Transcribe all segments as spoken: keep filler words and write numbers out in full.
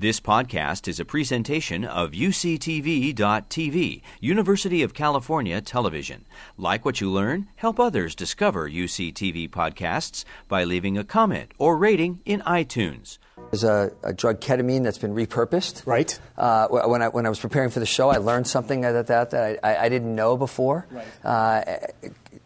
This podcast is a presentation of U C T V dot T V, University of California Television. Like what you learn? Help others discover U C T V podcasts by leaving a comment or rating in iTunes. There's a, a drug ketamine that's been repurposed. Right. Uh, when I when I was preparing for the show, I learned something that that, that I, I didn't know before. Right. Uh,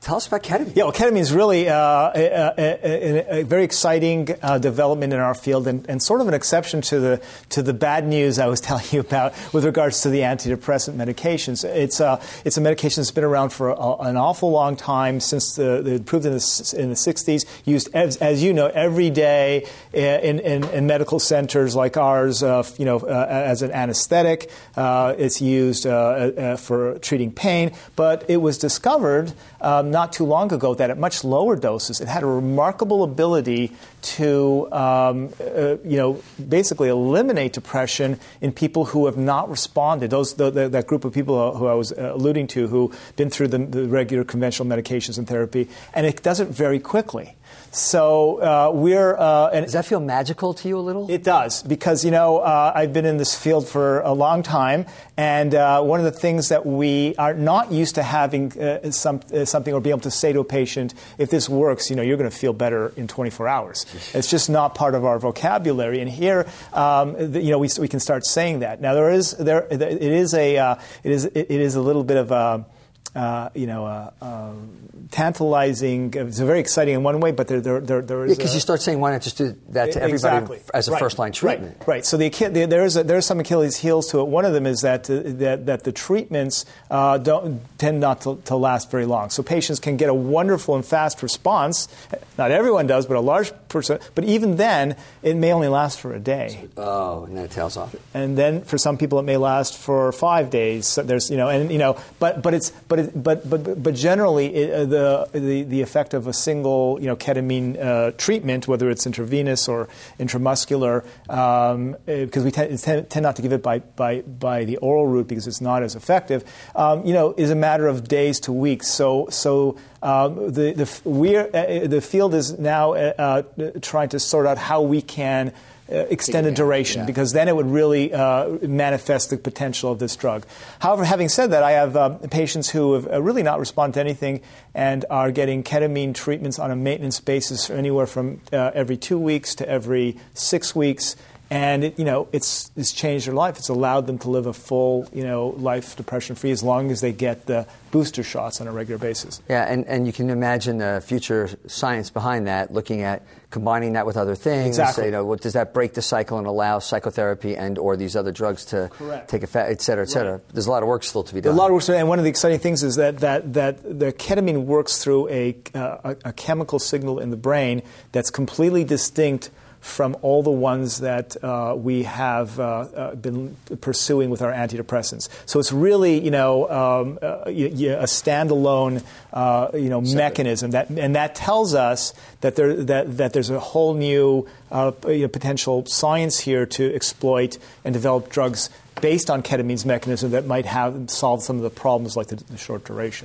Tell us about ketamine. Yeah, well, ketamine is really uh, a, a, a, a very exciting uh, development in our field, and, and sort of an exception to the to the bad news I was telling you about with regards to the antidepressant medications. It's a uh, it's a medication that's been around for a, an awful long time since the, the approved in the in the sixties. Used as, as you know every day in in, in medical centers like ours, uh, you know, uh, as an anesthetic. Uh, it's used uh, uh, for treating pain, but it was discovered Um, not too long ago that at much lower doses it had a remarkable ability to um, uh, you know basically eliminate depression in people who have not responded, those the, the, that group of people who I was alluding to who've been through the, the regular conventional medications and therapy, and it does it very quickly. So uh, we're. Uh, and does that feel magical to you a little? It does, because you know uh, I've been in this field for a long time, and uh, one of the things that we are not used to having uh, some uh, something or be able to say to a patient, if this works, you know, you're going to feel better in twenty-four hours. It's just not part of our vocabulary, and here, um, you know, we we can start saying that. Now there is there it is a uh, it is it is a little bit of a. Uh, you know, uh, uh, tantalizing. It's very exciting in one way, but there, there, there, there is. Yeah, because you start saying, "Why not just do that to everybody exactly. as a right. first-line treatment?" Right. Right. So the, the, there is a, there is some Achilles' heels to it. One of them is that uh, that, that the treatments uh, don't tend not to, to last very long. So patients can get a wonderful and fast response. Not everyone does, but a large percent. But even then, it may only last for a day. Oh, and then it tails off. And then for some people, it may last for five days. So there's, you know, and you know, but but it's but. But but but generally, it, the the the effect of a single you know ketamine uh, treatment, whether it's intravenous or intramuscular, um, because we tend, tend not to give it by, by, by the oral route because it's not as effective, um, you know, is a matter of days to weeks. So so. Um, the the we're, uh, the field is now uh, uh, trying to sort out how we can uh, extend the duration, yeah. because then it would really uh, manifest the potential of this drug. However, having said that, I have um, patients who have really not responded to anything and are getting ketamine treatments on a maintenance basis anywhere from uh, every two weeks to every six weeks. And it, you know, it's it's changed their life. It's allowed them to live a full, you know, life depression-free as long as they get the booster shots on a regular basis. Yeah, and, and you can imagine the future science behind that, looking at combining that with other things. Exactly. You know, what, does that break the cycle and allow psychotherapy and or these other drugs to Correct. Take effect, et cetera, et cetera? Right. There's a lot of work still to be done. There's a lot of work, and one of the exciting things is that that, that the ketamine works through a, uh, a chemical signal in the brain that's completely distinct from all the ones that uh, we have uh, uh, been pursuing with our antidepressants. So it's really, you know, um, uh, a standalone, uh, you know, Separate. mechanism that, and that tells us that there that, that there's a whole new uh, you know, potential science here to exploit and develop drugs based on ketamine's mechanism that might have solved some of the problems like the, the short duration.